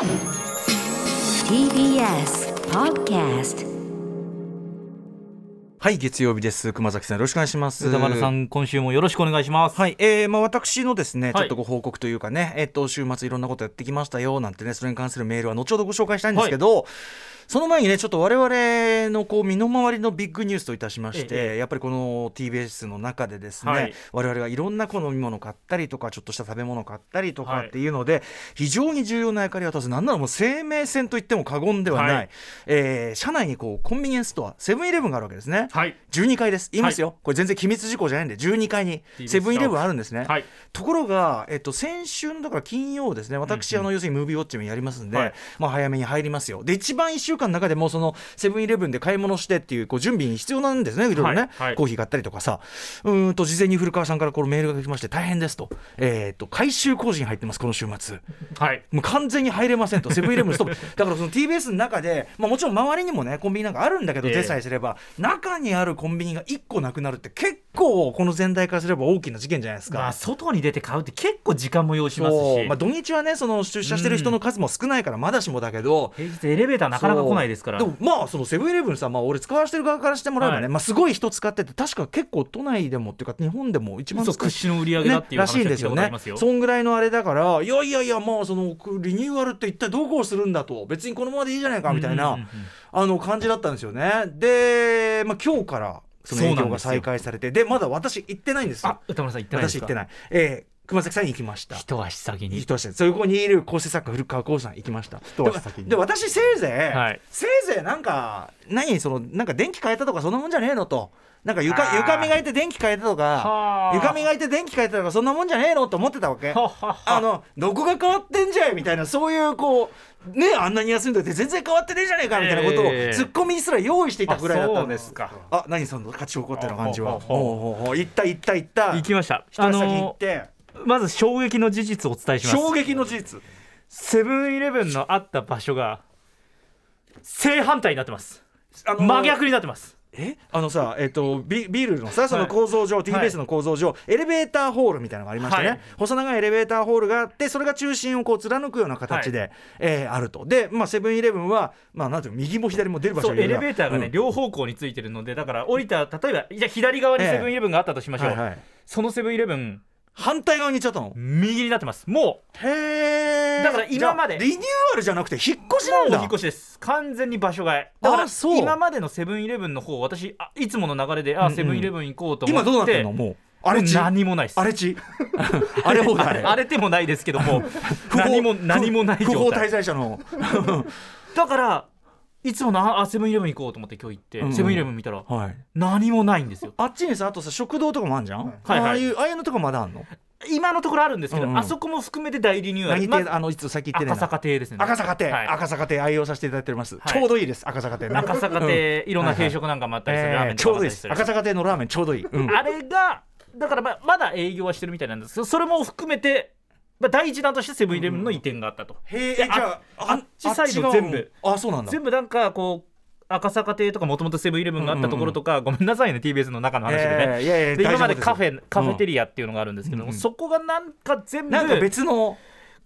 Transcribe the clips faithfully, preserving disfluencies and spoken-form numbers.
ティービーエス Podcast。はい、月曜日です。熊崎さん、よろしくお願いします。宇多丸さん、今週もよろしくお願いします。はい、えーまあ、私のですね、ちょっとご報告というかね、はい、えー、っと週末いろんなことやってきましたよなんてね、それに関するメールは後ほどご紹介したいんですけど、はい、その前にね、ちょっと我々のこう身の回りのビッグニュースといたしまして、ええ、やっぱりこの ティービーエス の中でですね、はい、我々がいろんなこう飲み物買ったりとか、ちょっとした食べ物買ったりとかっていうので、はい、非常に重要な役割を果たす、なんならもう生命線といっても過言ではない、はい、えー、社内にこうコンビニエンスストア、セブンイレブンがあるわけですね。はい、じゅうにかいです。言いますよ、はい、これ全然機密事項じゃないんで、じゅうにかいにセブンイレブンあるんですね。はい、ところが、えっと、先週のだから金曜ですね、私、うんうん、あの要するにムービーウォッチもやりますんで、はい、まあ、早めに入りますよ。で、一番いっしゅうかんの中でもそのセブンイレブンで買い物してっていう、こう準備に必要なんですね、いろいろね、はいはい、コーヒー買ったりとかさ、うーんと事前に古川さんからこのメールが来まして、大変ですと、えー、と改修工事に入ってます、この週末、はい、もう完全に入れませんと、セブンイレブンストップだから、その ティービーエス の中で、まあ、もちろん周りにもねコンビニなんかあるんだけど、えー、でさえすれば中ににあるコンビニがいっこなくなるって結構この全体からすれば大きな事件じゃないですか。まあ、外に出て買うって結構時間も要しますし、まあ、土日はねその出社してる人の数も少ないからまだしもだけど、平日エレベーターなかなか来ないですから。でもまあそのセブンイレブンさ、まあ、俺使わせてる側からしてもらえばね、はい、まあ、すごい人使ってて、確か結構都内でもっていうか日本でも一番屈指の売り上げだっていう話、ね、らしいんですよね。そんぐらいのあれだから、いやいやいや、もうそのリニューアルって一体どこをするんだと、別にこのままでいいじゃないかみたいな、うんうんうん、あの感じだったんですよね。で、まあ、今日からその営業が再開されて、でまだ私行ってないんですよ。あ、宇多丸さん行ってないですか。私行ってない、えー、熊崎さんに行きました。一足先に、一足先に、そこにいる構成作家古川光さん行きました。一足先に。で、私せいぜい、はい、せいぜいなんか何そのなんか電気変えたとかそんなもんじゃねえのと、なんか 床, 床磨いて電気変えたとか、床磨いて電気変えたとかそんなもんじゃねえのと思ってたわけ。あのどこが変わってんじゃいみたいな、そういうこうね、あんなに休んでて全然変わってねえじゃねえかみたいなことをツッコミにすら用意していたぐらいだったんです。えー、あ, そうですか。あ、何その勝ち誇っての感じは。行った行った行った行きました。一足先行って、あのー、まず衝撃の事実をお伝えします。衝撃の事実。セブンイレブンのあった場所が正反対になってます。あのー、真逆になってます。えあのさ、えー、と ビ, ビールのさ、その構造上、はい、ティービーエス の構造上、はい、エレベーターホールみたいなのがありましてね、はい、細長いエレベーターホールがあって、それが中心をこう貫くような形で、はい、えー、あると。で、まあ、セブンイレブンは、まあ、なんていうの、右も左も出る場所が、そう、エレベーターがね、うん、両方向についてるので、だから降りた、例えばじゃ左側にセブンイレブンがあったとしましょう、えーはいはい、そのセブンイレブン反対側に行っちゃったの、右になってますもう。へー、だから今までリニューアルじゃなくて引っ越しなんだ。もう引っ越しです、完全に場所替えだから。今までのセブンイレブンの方、私あいつもの流れで、あ、うんうん、セブンイレブン行こうと思って、今どうなってんの、もうあれ何もないです。あれちあれ放題、あれ、あれてもないですけども何も何もない状態、不法滞在者のだからいつもな、あ、セブンイレブン行こうと思って今日行って、うん、セブンイレブン見たら、はい、何もないんですよ。あっちにさ、あとさ食堂とかもあるじゃん、はいはい、ああいうああいうのとかまだあるの。今のところあるんですけど、うんうん、あそこも含めて大リニューアル。何、ま、あのいつ先言ってね、赤坂亭ですね。赤坂亭、はい、赤坂亭愛用させていただいております、はい、ちょうどいいです。赤坂亭、赤坂亭、うん、いろんな定食なんかもあったりする、はいはい、ラーメンとかもあったりする、えー、ちょうどいいです。赤坂亭のラーメンちょうどいい、うん、あれがだから ま, まだ営業はしてるみたいなんですけど、それも含めてまあ、第一弾としてセブンイレブンの移転があったと、うん、へえ、じゃああっちサイド全部、あ、そうなんだ、全部なんかこう赤坂亭とかもともとセブンイレブンがあったところとか、うんうん、ごめんなさいね ティービーエス の中の話でね、えー、いやいやで今までカフェ、カフェテリアっていうのがあるんですけども、うん、そこがなんか全部なんか別の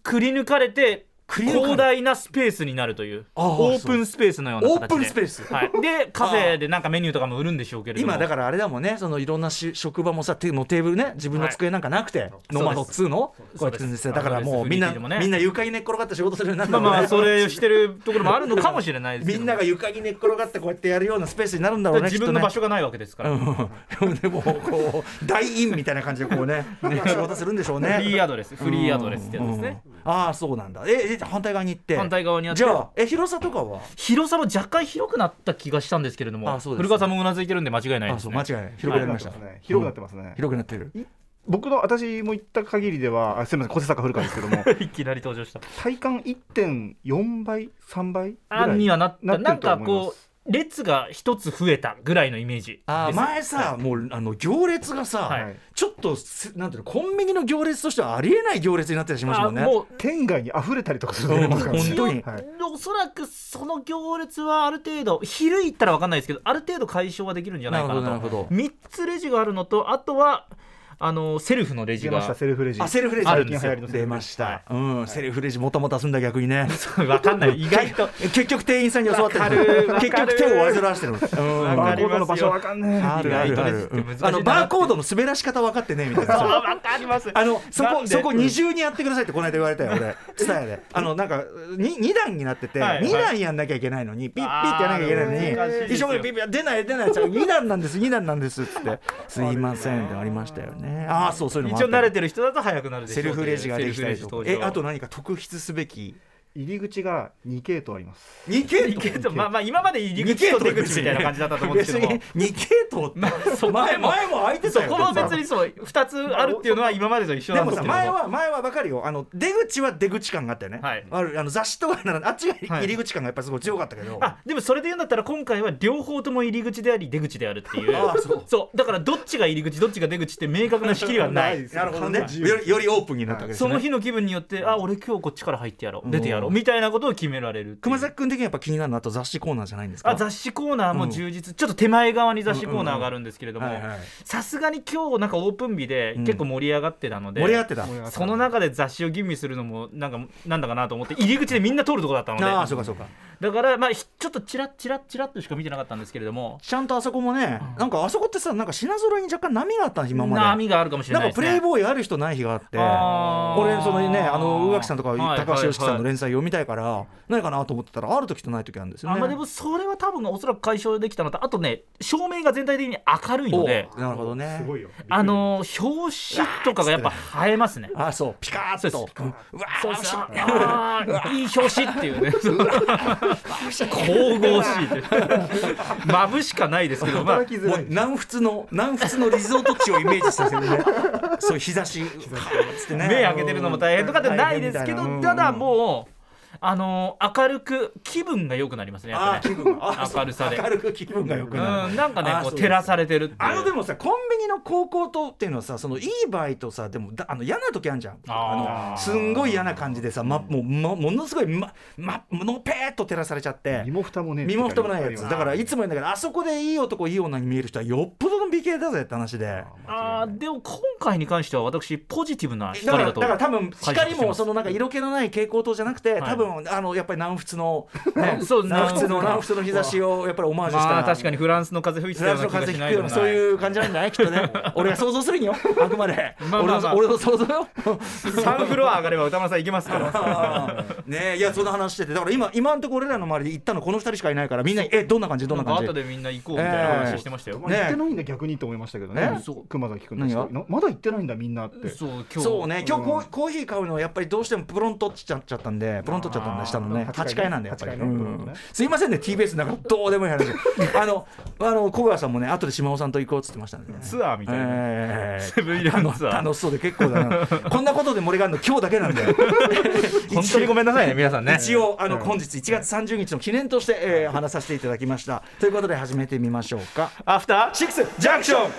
くり抜かれて広大なスペースになるという、オープンスペースのような形で、オープンスペース、はい、でカフェでなんかメニューとかも売るんでしょうけれども、今だからあれだもんね、そのいろんな職場もさ、手のテーブルね、自分の机なんかなくて、ノマドツーのこうやってるんですよ。だからもうみんな、ね、みんな床に寝っ転がって仕事するようになるんだろうね。まあまあそれをしてるところもあるのかもしれないですけどみんなが床に寝っ転がってこうやってやるようなスペースになるんだろうね。自分の場所がないわけですから、うん、でもこう大インみたいな感じでこうね仕事するんでしょうね。フリーアドレス、フリーアドレスってやつですね、うんうん、ああそうなんだ。え反対側に行って、反対側にあって、じゃあえ広さとかは、広さも若干広くなった気がしたんですけれども、ああそうです、ね、古川さんもうなずいてるんで間違いないですね。ああそう、間違いない、広くなりました、はい、広くなってますね、うん、広くなってる。僕の私も行った限りでは、あ、すみません、小瀬坂古川ですけどもいきなり登場した。体感 いってんよん 倍さんばいぐらいにはなった、なんかこう列が一つ増えたぐらいのイメージ。あ、前さ、はい、もうあの行列がさ、はい、ちょっとなんていうの、コンビニの行列としてはありえない行列になってしまいましたもんね。もう店外に溢れたりとかするのも本当に、はい、おそらくその行列はある程度、昼行ったら分かんないですけど、ある程度解消はできるんじゃないかなと。なるほどなるほど。みっつレジがあるのと、あとはあのセルフのレジがセルフレジあセルフレジあるんですよ。出ました、うん、セルフレジもたもたすんだ逆にね分かんない意外と結局店員さんに教わってる結局手を煩わしてるの、うん、バーコードの場所分かんねえあるあるある、うん、あのバーコードの滑らし方分かってねみたいな分かりますあのそこそこ二重にやってくださいってこの間言われたよ俺伝えであのなんか 2, 2段になってて、はいはい、に段やんなきゃいけないのにピッピッてやんなきゃいけないのに一生懸命ピッピッ出ない出ないに段なんですに段なんですってすいませんってありましたよね。ああそうそういうのもあった。一応慣れてる人だと早くなるでしょう。セルフレジができたりとかえあと何か特筆すべき入り口がに系統あります。に系統まあまあ今まで入り口と出口みたいな感じだったと思うんですけどもに系統って前も空いてたよ。そこも別にそうふたつあるっていうのは今までと一緒なんですけどもでもさ前は前は分かるよ。あの出口は出口感があったよね、はい、あるあの雑誌とかならあっちが入り口感がやっぱすごい強かったけど、はい、あでもそれで言うんだったら今回は両方とも入り口であり出口であるっていうあそうそうだからどっちが入り口どっちが出口って明確な仕切りはないな, いなるほどねより、よりオープンになったわけですね。その日の気分によってあ俺今日こっちから入ってやろう出てやろうみたいなことを決められる。熊崎君的にやっぱ気になるのはあと雑誌コーナーじゃないんですか。あ雑誌コーナーも充実、うん、ちょっと手前側に雑誌コーナーがあるんですけれどもさすがに今日なんかオープン日で結構盛り上がってたので、うん、盛り上がってたその中で雑誌を吟味するのもなんかなんだかなと思って入り口でみんな通るとこだったのでああそうかそうかだからまあちょっとチラッチラッチラッとしか見てなかったんですけれどもちゃんとあそこもね、うん、なんかあそこってさなんか品揃えに若干波があったんです今まで波があるかもしれないですね。なんかプレイボーイある人ない日があってあ俺そのねあの宇垣さんとか、はい、高橋良樹さんの連載読みたいからないかなと思ってたらある時とない時あるんですよね。あ、まあ、でもそれは多分おそらく解消できたのとあとね照明が全体的に明るいのでなるほどねすごいよあの表紙とかがやっぱ映えますね。あそうピカーッとうわーいい表紙っていうね神々しいという眩しかないですけど、まあ、もう南仏の南仏のリゾート地をイメージさせるねそう日差しって、ね、目開けてるのも大変とかってないですけど た, ただもうあのー、明るく気分が良くなりますねやっぱねあ明るさで明るく気分が良くなる、うん、なんかねこう照らされてるってあのでもさコンビニの高校とっていうのはさそのいい場合とさでもだあの嫌な時あるじゃんああのすんごい嫌な感じでさ、ま、も, うものすごい、まま、のぺーっと照らされちゃって身も蓋もね身も蓋もないやつだからいつも言うんだけどあそこでいい男いい女に見える人はよっぽどの美形だぜって話であでも今回に関しては私ポジティブな光だとだから多分光もそのなんか色気のない蛍光灯じゃなくて、はい、多分あのやっぱり南仏の、ね、そう南仏の南仏の日差しをやっぱりオマージュした、まあ、確かにフランスの風吹いてたような気がしないでもないそういう感じなんじゃないきっとね俺が想像するによあくまでまあまあ、まあ、俺の想像よさんフロア上がれば歌丸さん行けますからねえいやそんな話しててだから今今のところ俺らの周りで行ったのこのふたりしかいないからみんなえどんな感じどんな感じ後でみんな行こうみたいな話してましたよ、えーね、行ってないんだ逆にと思いましたけどね、えー、そう熊崎君確かにまだ行ってないんだみんなってそう今日そうね今日コー、うん、コーヒー買うのやっぱりどうしてもプロンとっちゃっちゃったんでプロンとちょっとね下のねはちかいなんだやっぱり、ねうん、すいませんね ティービーエス なんかどうでもいい話あのあの小川さんもね後で島尾さんと行こうっつってましたねツアーみたいな、えー、セブンイレブンツアー楽しそうで結構だなこんなことで盛り上がるの今日だけなんだよ本当にごめんなさいね皆さんね一応あの本日いちがつさんじゅうにちの記念として、えー、話させていただきましたということで始めてみましょうか。アフターシックスジャンクション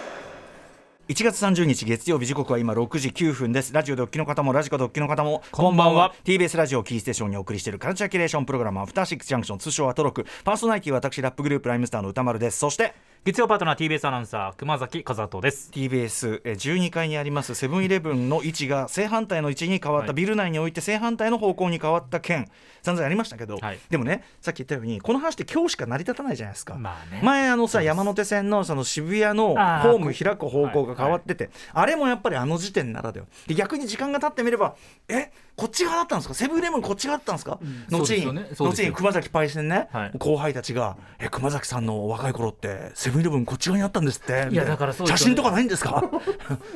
いちがつさんじゅうにち月曜日時刻は今ろくじきゅうふんです。ラジオドッキの方もラジコドッキの方もこんばんは。 ティービーエス ラジオキーステーションにお送りしているカルチャーキュレーションプログラムアフターシックスジャンクション通称アトロク、パーソナリティは私ラップグループライムスターの歌丸です。そして月曜パートナー ティービーエス アナウンサー熊崎和人です。 ティービーエスじゅうにかいにありますセブンイレブンの位置が正反対の位置に変わった、はい、ビル内において正反対の方向に変わった件散々ありましたけど、はい、でもねさっき言ったようにこの話って今日しか成り立たないじゃないですか、まあね、前あのさ山手線 の, その渋谷のホーム開く方向が変わってて あ,、はい、あれもやっぱりあの時点ならだよ。で逆に時間が経ってみればえこっち側だったんですかセブンイレブンこっち側だったんですか、うん、後に、ね、後に熊崎パイセンね、はい、後輩たちがえ熊崎さんの若い頃ってセブンセブンイレブンこっち側にあったんですっていやだからそうですよね、写真とかないんですか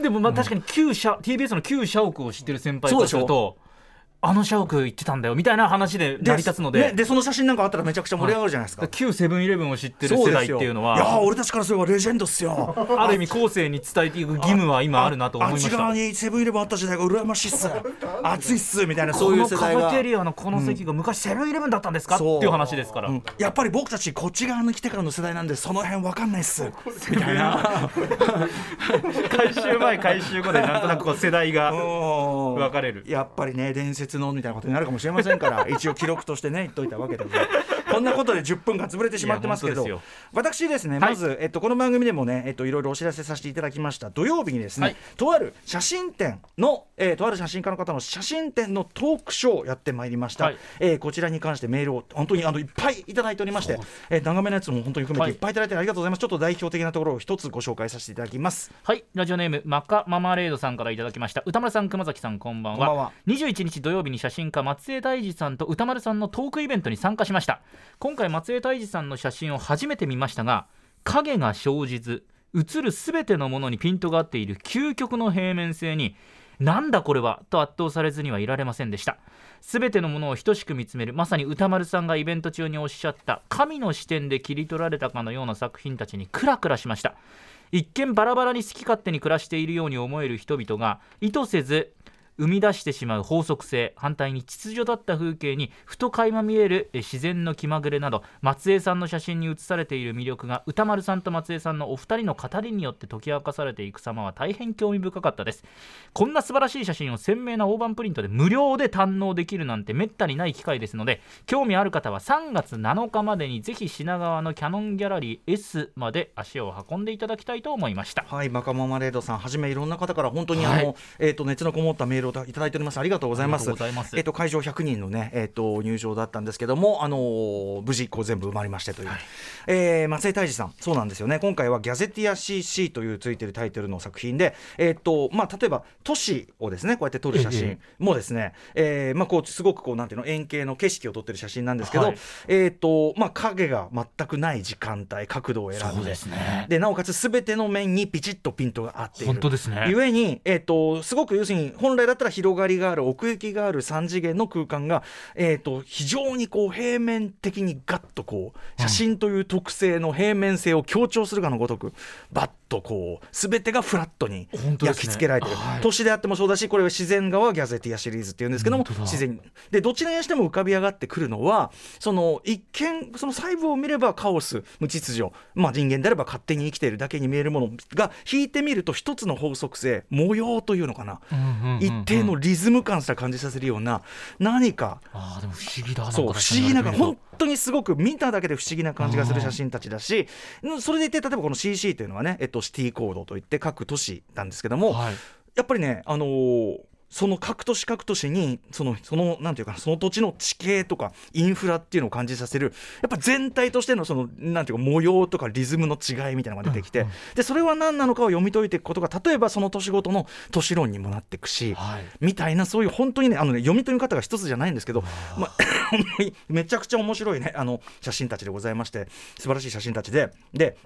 でもまあ確かに旧社、うん、ティービーエス の旧社屋を知ってる先輩とするとあの社屋行ってたんだよみたいな話で成り立つの で, で,、ね、でその写真なんかあったらめちゃくちゃ盛り上がるじゃないですか、はい、旧セブンイレブンを知ってる世代っていうのはいや俺たちからすればレジェンドっすよある意味後世に伝えていく義務は今あるなと思いました。あっち側にセブンイレブンあった時代が羨ましいっす熱いっすみたいなそういう世代がこのカフェテリアのこの席が昔セブンイレブンだったんですか、うん、っていう話ですから、うん、やっぱり僕たちこっち側に来てからの世代なんでその辺分かんないっすみたいな改修前改修後でなんとなくこう世代が分かれるやっぱりね伝説のみたいなことになるかもしれませんから一応記録としてね言っといたわけでこんなことでじゅっぷんが潰れてしまってますけど、です私ですね、まず、はいえっと、この番組でもね、えっと、いろいろお知らせさせていただきました土曜日にですね、はい、とある写真展の、えー、とある写真家の方の写真展のトークショーをやってまいりました、はいえー、こちらに関してメールを本当にあのいっぱいいただいておりまして、えー、長めのやつも本当に含めていっぱいいただいてありがとうございます、はい、ちょっと代表的なところを一つご紹介させていただきます。はいラジオネームマカママレードさんからいただきました。歌丸さん熊崎さんこんばんは。こんばんは。にじゅういちにち土曜日に写真家松江大二さんと歌丸さんのトークイベントに参加しました。今回松江大二さんの写真を初めて見ましたが、影が生じず映るすべてのものにピントが合っている究極の平面性に、なんだこれはと圧倒されずにはいられませんでした。すべてのものを等しく見つめる、まさに歌丸さんがイベント中におっしゃった神の視点で切り取られたかのような作品たちにクラクラしました。一見バラバラに好き勝手に暮らしているように思える人々が意図せず生み出してしまう法則性、反対に秩序だった風景にふと垣間見える自然の気まぐれなど、松江さんの写真に写されている魅力が歌丸さんと松江さんのお二人の語りによって解き明かされていく様は大変興味深かったです。こんな素晴らしい写真を鮮明な大判プリントで無料で堪能できるなんてめったにない機会ですので、興味ある方はさんがつなのかまでにぜひ品川のキャノンギャラリー エス まで足を運んでいただきたいと思いました。はい、マカママレードさんはじめいろんな方から本当にあの、はいえー、と熱のこもったメールをいただいております。ありがとうございます。えっと、会場ひゃくにんの、ねえっと、入場だったんですけども、あのー、無事こう全部埋まりましてという、はいえー、松江大二さんそうなんですよね。今回はギャゼティア シーシー というついているタイトルの作品で、えっとまあ、例えば都市をですねこうやって撮る写真もですね、えーまあ、こうすごくこうなんていうの円形の景色を撮ってる写真なんですけど、はいえーとまあ、影が全くない時間帯角度を選ん で, そうです、ね、でなおかつ全ての面にピチッとピントが合っている。本当ですね。故に、えー、とすごく要するに本来だったら広がりがある奥行きがあるさん次元の空間が、えー、と非常にこう平面的にガッとこう写真という特性の平面性を強調するかのごとくバッとこう全てがフラットに焼き付けられている、ねはい、都市であってもそうだし、これは自然側はギャゼティアシリーズっていうんですけども、自然でどちらにしても浮かび上がってくるのはその一見その細部を見ればカオス無秩序、まあ、人間であれば勝手に生きているだけに見えるものが引いてみると一つの法則性模様というのかな、うんうんうん、一定のリズム感さ感じさせるような何か、あーでも不思議だな、そう不思議な本当にすごく見ただけで不思議な感じがする写真たちだし、それでいて例えばこの シーシー というのはね、えっと、シティコードといって各都市なんですけども、はい、やっぱりねあのーその各都市各都市にそのそのなんていうかその土地の地形とかインフラっていうのを感じさせる、やっぱ全体としてのそのなんていうか模様とかリズムの違いみたいなのが出てきて、うんうん、でそれは何なのかを読み解いていくことが例えばその年ごとの都市論にもなっていくし、はい、みたいなそういう本当にねあのね読み取り方が一つじゃないんですけど、まあ、めちゃくちゃ面白いねあの写真たちでございまして、素晴らしい写真たちでで。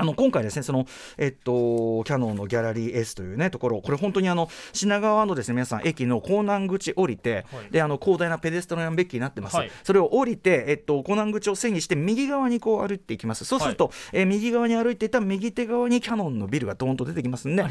あの今回ですねその、えっと、キヤノンのギャラリー エス という、ね、ところ、これ本当にあの品川のですね皆さん駅の港南口降りて、はい、であの広大なペデストランデッキになってます、はい、それを降りて、えっと、港南口を背にして右側にこう歩いていきます。そうすると、はいえー、右側に歩いていた右手側にキヤノンのビルがドーンと出てきますんで、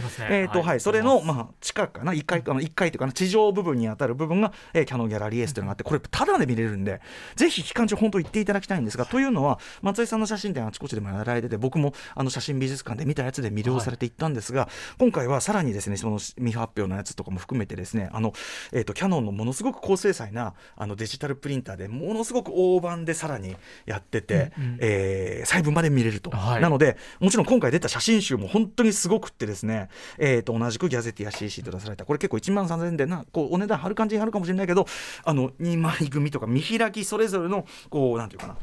それの、まあ、地下かな1階, あのいっかいというかな地上部分に当たる部分が、えー、キヤノンギャラリー エス というのがあって、これただで見れるんでぜひ期間中本当行っていただきたいんですが、というのは松井さんの写真展あちこちでもやられてて、僕もあの写真美術館で見たやつで魅了されていったんですが、はい、今回はさらにですねその未発表のやつとかも含めてですねあの、えー、とキヤノンのものすごく高精細なあのデジタルプリンターでものすごく大判でさらにやってて、うんうんえー、細部まで見れると、はい、なのでもちろん今回出た写真集も本当にすごくってですね、えー、と同じくギャゼティア シーシー と出された、これ結構いちまんさんぜんえんでなこうお値段張る感じに張るかもしれないけど、あのにまい組とか見開きそれぞれのこうなんていうかな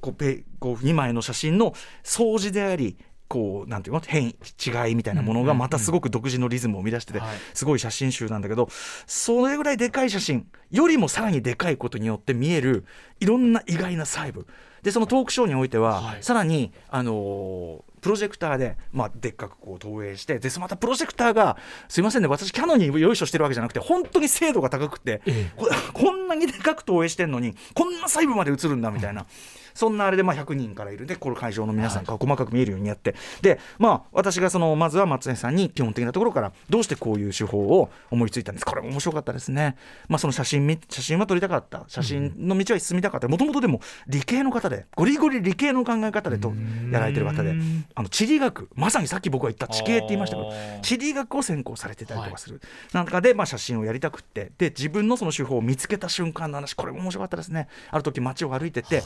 こうペこうにまいの写真の相似でありこうなんていうの変違いみたいなものがまたすごく独自のリズムを生み出してて、すごい写真集なんだけど、それぐらいでかい写真よりもさらにでかいことによって見えるいろんな意外な細部で、そのトークショーにおいてはさらにあのープロジェクターで、まあ、でっかくこう投影して、でまたプロジェクターがすいませんね私キヤノンによいしょしてるわけじゃなくて本当に精度が高くて、ええ、こ, こんなにでかく投影してんのにこんな細部まで映るんだみたいな、そんなあれでまあひゃくにんからいるんでこの会場の皆さんが細かく見えるようにやって、で、まあ、私がそのまずは松江さんに基本的なところからどうしてこういう手法を思いついたんです、これ面白かったですね、まあ、その 写, 真写真は撮りたかった、写真の道は進みたかった、もともとでも理系の方方で、ゴリゴリ理系の考え方でとやられてる方で、あの地理学、まさにさっき僕が言った地形って言いましたけど、地理学を専攻されてたりとかする、はい、なんかで、まあ、写真をやりたくって、で自分のその手法を見つけた瞬間の話、これも面白かったですね。ある時街を歩いてて、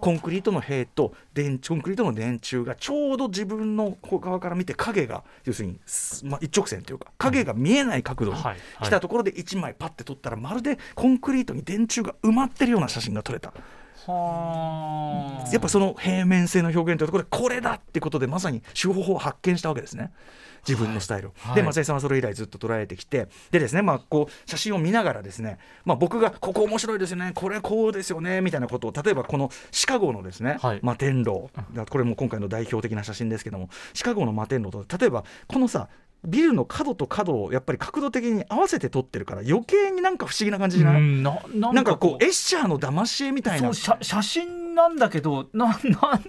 コンクリートの塀と電コンクリートの電柱がちょうど自分の側から見て影が、要するに、まあ、一直線というか影が見えない角度に来たところでいちまいパッて撮ったら、まるでコンクリートに電柱が埋まってるような写真が撮れた。はやっぱその平面性の表現というところで、これだってことでまさに手法を発見したわけですね、自分のスタイルを、はいはい、で松井さんはそれ以来ずっと捉えてきて、でですね、まあ、こう写真を見ながらですね、まあ、僕がここ面白いですよね、これこうですよねみたいなことを、例えばこのシカゴのですね、はい、摩天楼、これも今回の代表的な写真ですけども、シカゴの摩天楼と、例えばこのさビルの角と角をやっぱり角度的に合わせて撮ってるから、余計になんか不思議な感じじゃない？うん、な、なんかこう、なんかこうエッシャーの騙し絵みたいな、そう写真なんだけどな、なん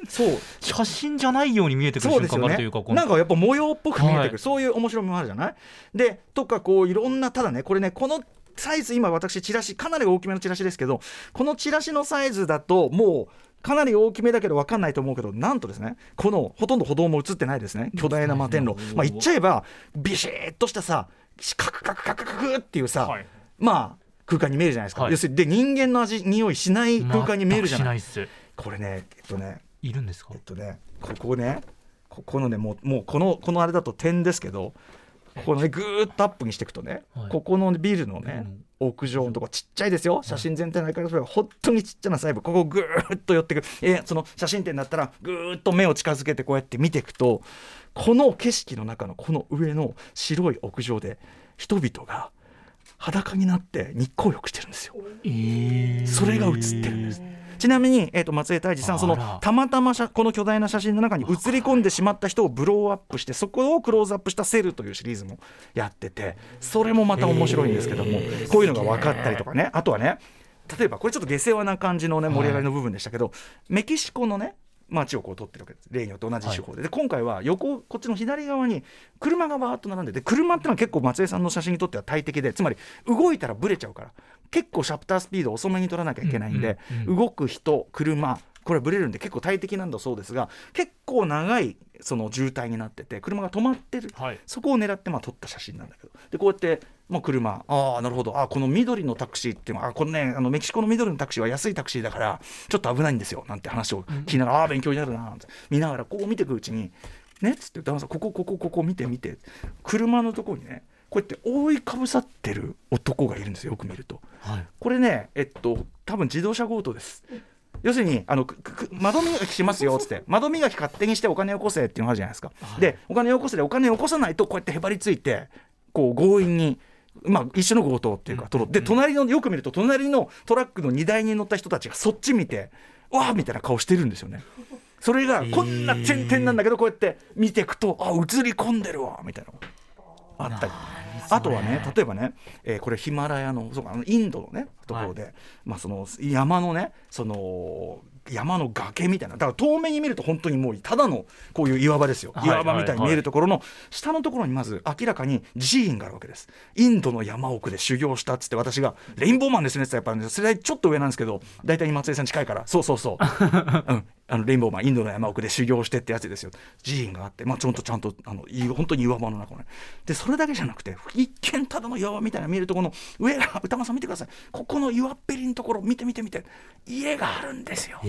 そう写真じゃないように見えてくる瞬間があるというか、そうですよね、なんかやっぱ模様っぽく見えてくる、はい、そういう面白みもあるじゃない？でとかこういろんな、ただね、これね、このサイズ、今私チラシかなり大きめのチラシですけど、このチラシのサイズだともうかなり大きめだけど分かんないと思うけど、なんとですね、このほとんど歩道も映ってないですね、巨大な摩天楼、まあ、言っちゃえばビシッとしたさ、カクカクカクカクっていうさ、はい、まあ空間に見えるじゃないですか、はい、要するにで人間の味匂いしない空間に見えるじゃない、ま、しないっす。これね、えっとねいるんですか、えっとね、ここね、ここのね、もう、もうこの、このあれだと点ですけど、ここね、ぐーっとアップにしていくとね、はい、ここのビルのね、うん、屋上のとこ、ちっちゃいですよ、写真全体のからすれば本当にちっちゃな細部、ここをぐーっと寄っていく、えー、その写真展だったらぐーっと目を近づけてこうやって見ていくと、この景色の中のこの上の白い屋上で人々が裸になって日光浴してるんですよ、えー、それが写ってるんです。ちなみに、えー、と松江泰治さん、そのたまたまこの巨大な写真の中に写り込んでしまった人をブローアップして、そこをクローズアップしたセルというシリーズもやってて、それもまた面白いんですけども、こういうのが分かったりとかね。あとはね、例えばこれちょっと下世話な感じの、ね、盛り上がりの部分でしたけど、メキシコのね街をこう撮ってるわけです、例によって同じ手法 で,、はい、で今回は横、こっちの左側に車がバーッと並んでて、車ってのは結構松江さんの写真にとっては大敵で、つまり動いたらブレちゃうから、結構シャッタースピードを遅めに撮らなきゃいけないんで、うんうんうん、動く人、車、これブレるんで結構大敵なんだそうですが、結構長いその渋滞になってて車が止まってる、はい、そこを狙ってまあ撮った写真なんだけど、でこうやってもう車、ああなるほど、あこの緑のタクシーっていうのは、あこのね、あのメキシコの緑のタクシーは安いタクシーだからちょっと危ないんですよなんて話を聞きながら、うん、あ勉強になるなって見ながらこう見ていくうちにねっつって、旦那さんここここここ見て見て、車のところにねこうやって覆いかぶさってる男がいるんですよ、よく見ると、はい、これね、えっと多分自動車強盗です。要するにあの窓磨きしますよっつって、窓磨き勝手にしてお金よこせっていうのがあるじゃないですか、はい、でお金よこせでお金よこさないとこうやってへばりついてこう強引に、まあ、一種の強盗っていうか、うんうんうん、で隣のよく見ると隣のトラックの荷台に乗った人たちがそっち見てわーみたいな顔してるんですよね。それがこんな点々なんだけどこうやって見ていくと、あ映り込んでるわみたいなあったり、あとはね、例えばね、えー、これヒマラヤの、そうか、あのインドのねところで、はい、まあ、その山のね、その山の崖みたいな、だから遠目に見ると本当にもうただのこういう岩場ですよ、はい、岩場みたいに見えるところの下のところにまず明らかに寺院があるわけです。インドの山奥で修行したっつって、私がレインボーマンですねって言ったら、やっぱり世代ちょっと上なんですけど、大体松江さん近いから、そうそうそう、うん、あのレインボーマンインドの山奥で修行してってやつですよ。寺院があって、まあ、ちょっとちゃんとあの本当に岩場の中のね、でそれだけじゃなくて、一見ただの岩場みたいな見えるところの上が、歌間さん見てください、ここの岩っぺりのところ見て見て見て、家があるんですよ。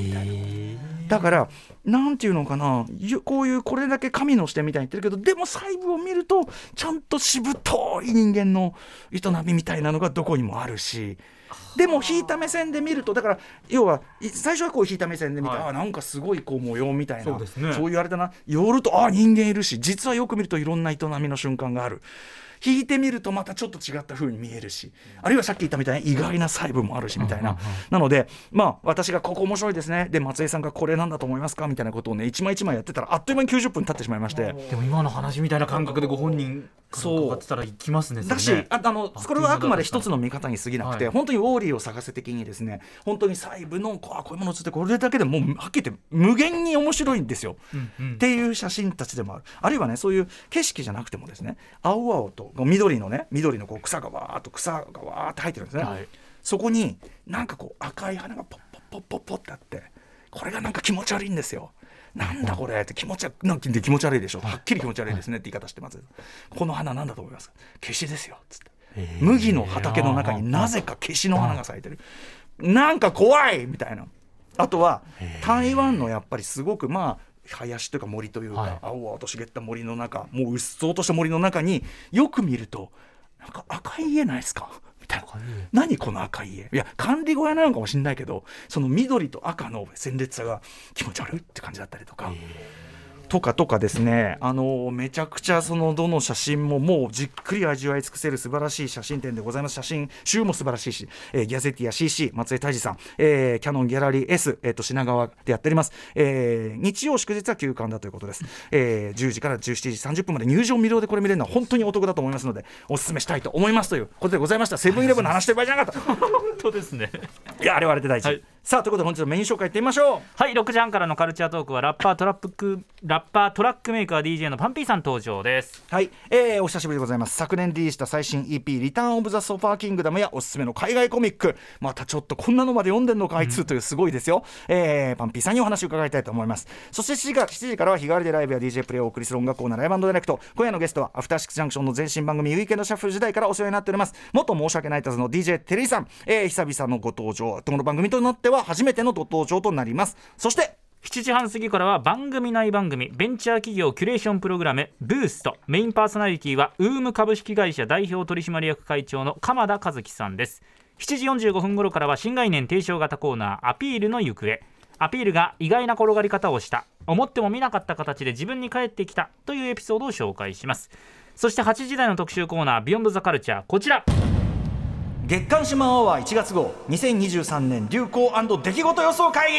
だからなんていうのかな、こういうこれだけ神の視点みたいに言ってるけど、でも細部を見るとちゃんとしぶとい人間の営みみたいなのがどこにもあるし、でも引いた目線で見ると、だから要は最初はこう引いた目線で見て、はい、あなんかすごいこう模様みたいな、そうですね、そういうあれだな、寄るとあ人間いるし、実はよく見るといろんな営みの瞬間がある、引いてみるとまたちょっと違った風に見えるし、あるいはさっき言ったみたいに意外な細部もあるしみたいな、うんうんうん、なので、まあ、私がここ面白いですね、で松江さんがこれなんだと思いますかみたいなことをね一枚一枚やってたら、あっという間にきゅうじゅっぷん経ってしまいまして、でも今の話みたいな感覚でご本人そうってたら行きますね。だし、ああのこれはあくまで一つの見方に過ぎなくて、はい、本当にウォーリーを探せ的にですね、本当に細部のこう、あこういうものをつってこれだけでもうはっきり言って無限に面白いんですよ、うんうん、っていう写真たちでもある。あるいはね、そういう景色じゃなくてもですね、青々と緑のね、緑のこう草がわーっと草がわーって生えてるんですね、はい、そこになんかこう赤い花がポッポッポッポッポッってあって、これがなんか気持ち悪いんですよ。なんだこれって気持ち悪い、なんて気持ち悪いでしょ、はっきり気持ち悪いですねって言い方してます。この花なんだと思いますか。ケシですよつって、えー、麦の畑の中になぜかケシの花が咲いてる、なんか怖いみたいな。あとは台湾のやっぱりすごくまあ林というか森というか、はい、青々と茂った森の中、もううっそうとした森の中によく見るとなんか赤い家ないですかみたいな、何この赤い家、いや管理小屋なのかもしれないけど、その緑と赤の鮮烈さが気持ち悪いって感じだったりとかとかとかですね、あのめちゃくちゃそのどの写真ももうじっくり味わい尽くせる素晴らしい写真展でございます。写真集も素晴らしいし、えー、ギャゼティア シーシー 松江泰治さん、えー、キャノンギャラリー S、えー、と品川でやっております、えー、日曜祝日は休館だということです、えー、じゅうじからじゅうしちじさんじゅっぷんまで入場無料でこれ見れるのは本当にお得だと思いますのでお勧めしたいと思いますということでございました。セブンイレブンの話してる場合じゃなかった本当ですね。いやあれはあれで大事、はい、さあということで本日のメイン紹介いってみましょう。はい、ろくじはんからのカルチャートークはラッパートラップクララッパートラックメーカー ディージェー のパンピーさん登場です。はい、えー、お久しぶりでございます。昨年リリースした最新 イーピー リターンオブザソファーキングダムやおすすめの海外コミック、またちょっとこんなのまで読んでんのかあいつというすごいですよ、うん、えー、パンピーさんにお話を伺いたいと思います。そしてしちじからは日替わりでライブや ディージェー プレイをお送りする音楽コーナーライブ&ダイレクト。今夜のゲストはアフターシックスジャンクションの前身番組ウィークエンドシャッフル時代からお世話になっております元申し訳ないたずの ディージェー テリーさん、えー、久々のご登場、この番組となっては初めてのご登場となります。そしてしちじはん過ぎからは番組内番組ベンチャー企業キュレーションプログラムブースト、メインパーソナリティはユーユーユーエム株式会社代表取締役会長の鎌田和樹さんです。しちじよんじゅうごふん頃からは新概念提唱型コーナーアピールの行方、アピールが意外な転がり方をした、思っても見なかった形で自分に返ってきたというエピソードを紹介します。そしてはちじ台の特集コーナービヨンドザカルチャー、こちら月刊シマオワいちがつ号にせんにじゅうさんねん流行&出来事予想会議、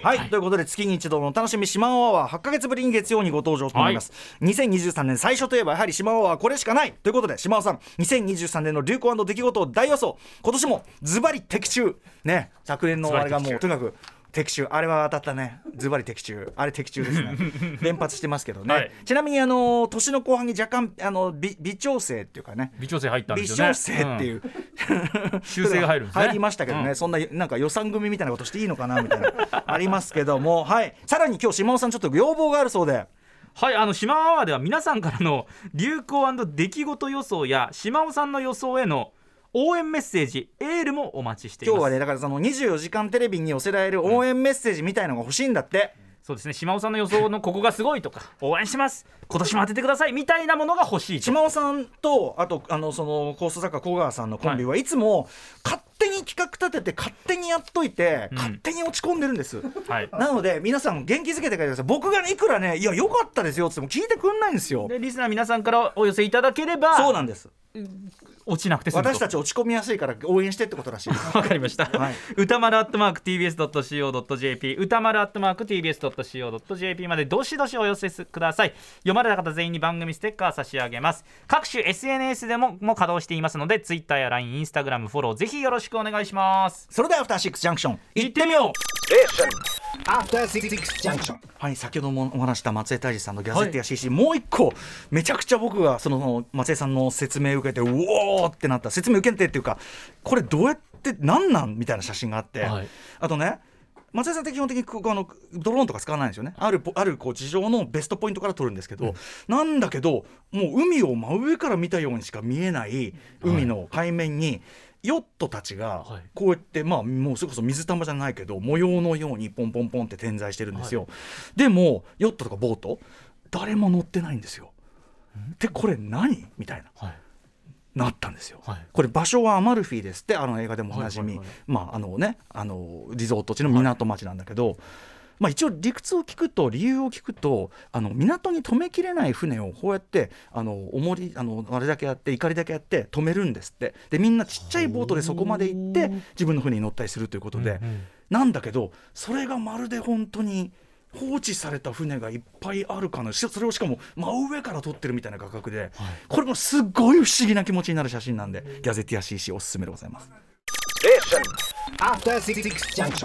はい、はい、ということで月に一度のお楽しみシマオワははちかげつぶりに月曜にご登場となります、はい、にせんにじゅうさんねん最初といえばやはりシマオワはこれしかないということで、シマオさんにせんにじゅうさんねんの流行&出来事を大予想、今年もズバリ的中ね。昨年のあれがもうとにかく的中、あれは当たったね、ズバリ的中、あれ的中ですね連発してますけどね、はい、ちなみにあの年の後半に若干あの 微, 微調整っていうかね微調整入ったんですよね、微調整っていう、うん、修正が入るんですね、入りましたけどね、うん、そん な, なんか予算組みたいなことしていいのかなみたいなありますけども、はい、さらに今日島尾さんちょっと要望があるそうで、はい、あのシマオアワーでは皆さんからの流行&出来事予想や島尾さんの予想への応援メッセージエールもお待ちしています。今日はねだからそのにじゅうよじかんテレビに寄せられる応援メッセージみたいのが欲しいんだって、うん、そうですね、島尾さんの予想のここがすごいとか応援します今年も当ててくださいみたいなものが欲しい。島尾さんとあとあのその構想作家小川さんのコンビはいつも勝手に企画立てて勝手にやっといて、うん、勝手に落ち込んでるんです、はい、なので皆さん元気づけてください。僕が、ね、いくらねいや良かったですよって言っても聞いてくんないんですよ。でリスナー皆さんからお寄せいただければそうなんです、落ちなくて済むと。私たち落ち込みやすいから応援してってことらしいですわかりました、はい、歌丸アットマーク ティービーエスドットシーオー.jp 歌丸アットマーク ティービーエスドットシーオー.jp までどしどしお寄せください。読まれた方全員に番組ステッカー差し上げます。各種 エスエヌエス でも、も稼働していますので Twitter や ライン、Instagram フォローぜひよろしくお願いします。それではアフターシックスジャンクション行ってみよう。アフターシックスジャンクション、はい、先ほどもお話した松江泰治さんのギャゼットや シーシー、はい、もう一個めちゃくちゃ僕がその松江さんの説明を受けてうおーってなった、説明受けてっていうかこれどうやってなんなんみたいな写真があって、はい、あとね松江さんって基本的にあのドローンとか使わないんですよね。ある、あるこう地上のベストポイントから撮るんですけど、うん、なんだけどもう海を真上から見たようにしか見えない海の海面に、はい、ヨットたちがこうやって、はい、まあもうそれこそ水玉じゃないけど模様のようにポンポンポンって点在してるんですよ、はい、でもヨットとかボート誰も乗ってないんですよ。でこれ何みたいな、はい、なったんですよ、はい、これ場所はアマルフィですって、あの映画でもおなじみ、はいはいはい、まああのねあのリゾート地の港町なんだけど、はい、まあ、一応理屈を聞くと理由を聞くとあの港に止めきれない船をこうやってあの重りあのあれだけやっていかりだけやって止めるんですって。でみんなちっちゃいボートでそこまで行って自分の船に乗ったりするということで、うんうん、なんだけどそれがまるで本当に放置された船がいっぱいあるかな、それをしかも真上から撮ってるみたいな画角で、はい、これもすごい不思議な気持ちになる写真なんでギャゼティア シーシー おすすめでございます。えっアフターシックスジャンクション